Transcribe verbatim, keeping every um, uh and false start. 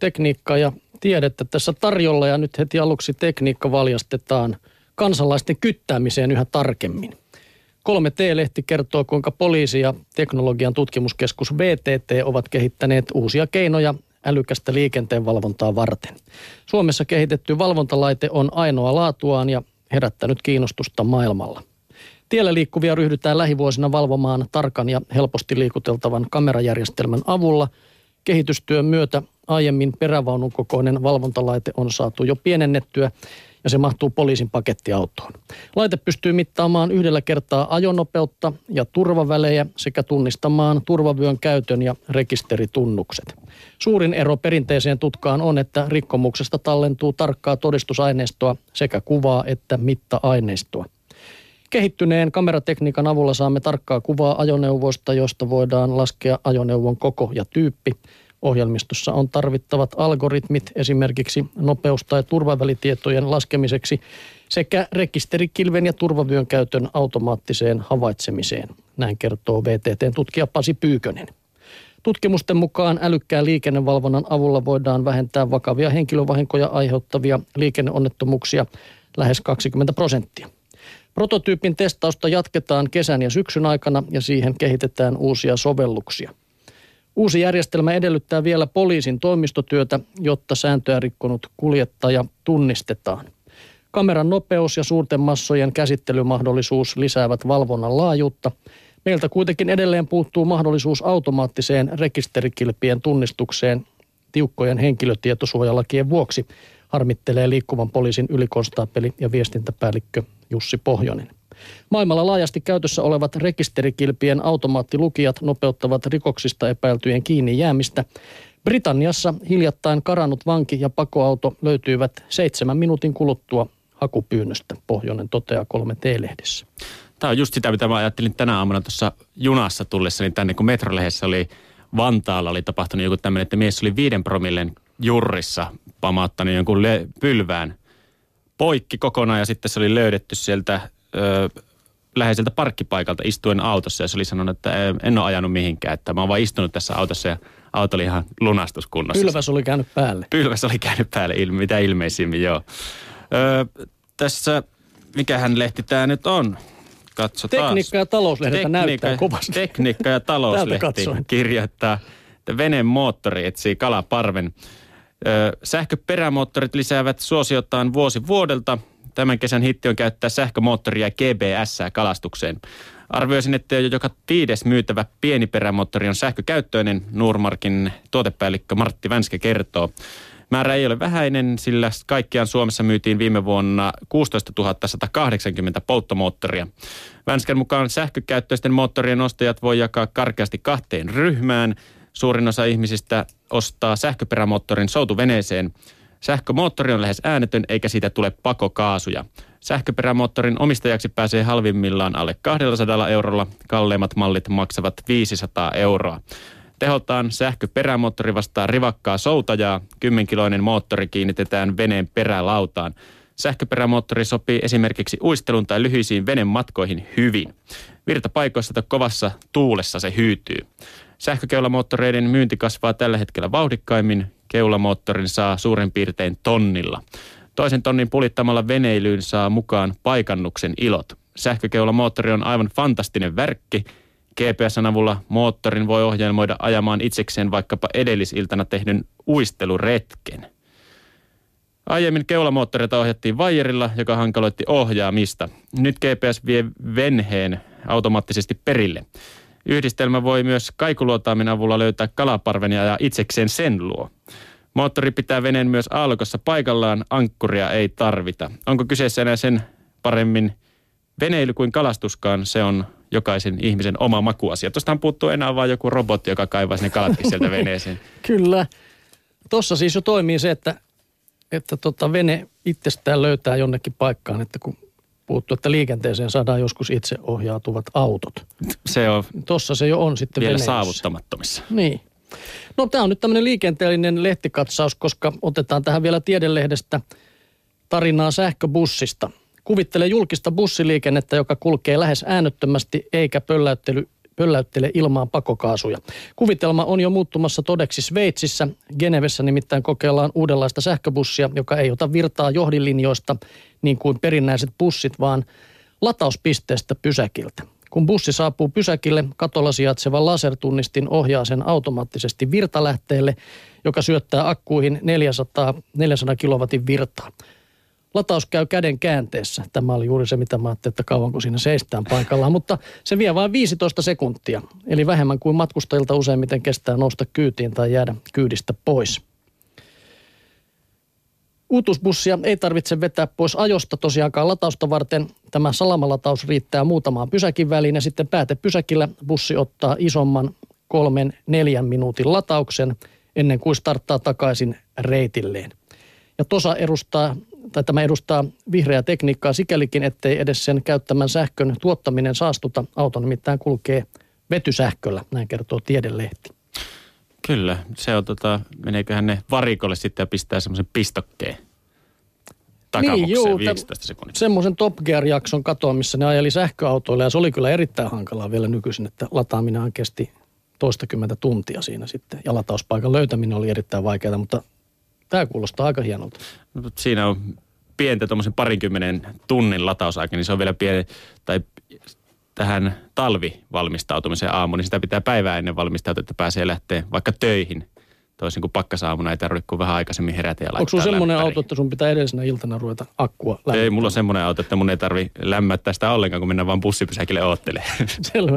tekniikkaa ja tiedettä tässä tarjolla ja nyt heti aluksi tekniikka valjastetaan kansalaisten kyttäämiseen yhä tarkemmin. kolme T-lehti kertoo, kuinka poliisi ja teknologian tutkimuskeskus V T T ovat kehittäneet uusia keinoja älykästä liikenteenvalvontaa varten. Suomessa kehitetty valvontalaite on ainoa laatuaan ja herättänyt kiinnostusta maailmalla. Tiellä liikkuvia ryhdytään lähivuosina valvomaan tarkan ja helposti liikuteltavan kamerajärjestelmän avulla. Kehitystyön myötä aiemmin perävaunun kokoinen valvontalaite on saatu jo pienennettyä ja se mahtuu poliisin pakettiautoon. Laite pystyy mittaamaan yhdellä kertaa ajonopeutta ja turvavälejä sekä tunnistamaan turvavyön käytön ja rekisteritunnukset. Suurin ero perinteiseen tutkaan on, että rikkomuksesta tallentuu tarkkaa todistusaineistoa sekä kuvaa että mitta-aineistoa. Kehittyneen kameratekniikan avulla saamme tarkkaa kuvaa ajoneuvoista, joista voidaan laskea ajoneuvon koko ja tyyppi. Ohjelmistossa on tarvittavat algoritmit esimerkiksi nopeus- tai turvavälitietojen laskemiseksi sekä rekisterikilven ja turvavyön käytön automaattiseen havaitsemiseen. Näin kertoo V T T:n tutkija Pasi Pyykönen. Tutkimusten mukaan älykkään liikennevalvonnan avulla voidaan vähentää vakavia henkilövahinkoja aiheuttavia liikenneonnettomuuksia lähes kaksikymmentä prosenttia. Prototyypin testausta jatketaan kesän ja syksyn aikana ja siihen kehitetään uusia sovelluksia. Uusi järjestelmä edellyttää vielä poliisin toimistotyötä, jotta sääntöä rikkonut kuljettaja tunnistetaan. Kameran nopeus ja suurten massojen käsittelymahdollisuus lisäävät valvonnan laajuutta. Meiltä kuitenkin edelleen puuttuu mahdollisuus automaattiseen rekisterikilpien tunnistukseen tiukkojen henkilötietosuojalakien vuoksi, harmittelee liikkuvan poliisin ylikonstaapeli ja viestintäpäällikkö Jussi Pohjonen. Maailmalla laajasti käytössä olevat rekisterikilpien automaattilukijat nopeuttavat rikoksista epäiltyjen kiinni jäämistä. Britanniassa hiljattain karannut vanki ja pakoauto löytyivät seitsemän minuutin kuluttua hakupyynnöstä, Pohjonen toteaa kolme T-lehdessä. Tämä on just sitä, mitä mä ajattelin tänä aamuna tuossa junassa tullessa, niin tänne kun Metrolehdessä oli Vantaalla oli tapahtunut joku tämmöinen, että mies oli viiden promillen jurrissa pamauttanut jonkun le- pylvään poikki kokonaan ja sitten se oli löydetty sieltä Öö, läheiseltä parkkipaikalta istuen autossa ja se oli sanonut, että en ole ajanut mihinkään, että mä oon vaan istunut tässä autossa ja auto oli ihan lunastuskunnossa. Pylväs oli käynyt päälle. Pylväs oli käynyt päälle, ilmi, mitä ilmeisimmin, joo. Öö, tässä, mikähän lehti tää nyt on? Katsotaan. Tekniikka ja talouslehdeltä näyttää kovasti. Tekniikka ja talouslehti kirjoittaa, että veneen moottori etsii kalaparven. Öö, sähköperämoottorit lisäävät suosiotaan vuosi vuodelta. Tämän kesän hitti on käyttää sähkömoottoria G B S kalastukseen. Arvioisin, että joka viides myytävä pieni perämoottori on sähkökäyttöinen, Nurmarkin tuotepäällikkö Martti Vänske kertoo. Määrä ei ole vähäinen, sillä kaikkiaan Suomessa myytiin viime vuonna kuusitoistatuhatta sata kahdeksankymmentä polttomoottoria. Vänsken mukaan sähkökäyttöisten moottorien ostajat voi jakaa karkeasti kahteen ryhmään. Suurin osa ihmisistä ostaa sähköperämoottorin soutuveneeseen. Sähkömoottori on lähes äänetön, eikä siitä tule pakokaasuja. Sähköperämoottorin omistajaksi pääsee halvimmillaan alle kaksisataa eurolla. Kalleimmat mallit maksavat viisisataa euroa. Teholtaan sähköperämoottori vastaa rivakkaa soutajaa. Kymmenkiloinen moottori kiinnitetään veneen perälautaan. Sähköperämoottori sopii esimerkiksi uistelun tai lyhyisiin venematkoihin hyvin. Virtapaikoissa tai kovassa tuulessa se hyytyy. Sähkökeulamoottoreiden myynti kasvaa tällä hetkellä vauhdikkaimmin. Keulamoottorin saa suurin piirtein tonnilla. Toisen tonnin pulittamalla veneilyyn saa mukaan paikannuksen ilot. Sähkökeulamoottori on aivan fantastinen värkki. G P S:n avulla moottorin voi ohjelmoida ajamaan itsekseen vaikkapa edellisiltana tehdyn uisteluretken. Aiemmin keulamoottoreita ohjattiin vaijerilla, joka hankaloitti ohjaamista. Nyt G P S vie venheen automaattisesti perille. Yhdistelmä voi myös kaikuluotaimen avulla löytää kalaparven ja ajaa itsekseen sen luo. Moottori pitää veneen myös aallokossa paikallaan, ankkuria ei tarvita. Onko kyseessä enää sen paremmin veneily kuin kalastuskaan, se on jokaisen ihmisen oma makuasia. Tuostahan puuttuu enää vain joku robotti, joka kaivaa sinne kalatkin sieltä veneeseen. Kyllä. Tuossa siis jo toimii se, että, että tota vene itsestään löytää jonnekin paikkaan, että kun puuttuu, että liikenteeseen saadaan joskus itse ohjautuvat autot. Se on. Tossa se jo on sitten vielä veneessä. Saavuttamattomissa. Niin. No tämä on nyt tämmöinen liikenteellinen lehtikatsaus, koska otetaan tähän vielä Tiedelehdestä tarinaa sähköbussista. Kuvittele julkista bussiliikennettä, joka kulkee lähes äänettömästi eikä pölläyttely pölläyttele ilmaan pakokaasuja. Kuvitelma on jo muuttumassa todeksi Sveitsissä. Genevessä nimittäin kokeillaan uudenlaista sähköbussia, joka ei ota virtaa johdinlinjoista niin kuin perinnäiset bussit, vaan latauspisteestä pysäkiltä. Kun bussi saapuu pysäkille, katolla sijaitseva lasertunnistin ohjaa sen automaattisesti virtalähteelle, joka syöttää akkuihin neljäsataa kilowatin virtaa. Lataus käy käden käänteessä. Tämä oli juuri se, mitä mä ajattelin, että kauanko siinä seistään paikallaan, mutta se vie vain viisitoista sekuntia, eli vähemmän kuin matkustajilta useimmiten kestää nousta kyytiin tai jäädä kyydistä pois. Uutuusbussia ei tarvitse vetää pois ajosta tosiaankaan latausta varten. Tämä salamalataus riittää muutamaan pysäkin väliin ja sitten päätepysäkillä bussi ottaa isomman kolmen neljän minuutin latauksen ennen kuin starttaa takaisin reitilleen. Ja tosa edustaa, tai tämä edustaa vihreää tekniikkaa sikälikin, ettei edes sen käyttämän sähkön tuottaminen saastuta. Auto nimittäin kulkee vetysähköllä, näin kertoo Tiedelehti. Kyllä, se on tota, meneeköhän ne varikolle sitten ja pistää semmoisen pistokkeen takamukseen niin, viisitoista sekunniksi. Semmoisen Top Gear-jakson katoon, missä ne ajeli sähköautoilla ja se oli kyllä erittäin hankalaa vielä nykyisin, että lataaminenhan kesti toistakymmentä tuntia siinä sitten ja latauspaikan löytäminen oli erittäin vaikeaa, mutta tämä kuulostaa aika hienolta. No, siinä on pientä tuommoisen parinkymmenen tunnin latausaika, niin se on vielä pieni, tai tähän talvivalmistautumisen aamuun, niin sitä pitää päivää ennen valmistautua, että pääsee lähteä vaikka töihin. Toisin kuin pakkasaamuna ei tarvitse kuin vähän aikaisemmin herätä ja laittaa. Onko sun semmoinen auto, että sun pitää edellisenä iltana ruveta akkua lämmittämään? Ei, mulla on semmoinen auto, että mun ei tarvitse lämmättää sitä ollenkaan, kun mennään vaan bussipysäkille oottelemaan. Selvä.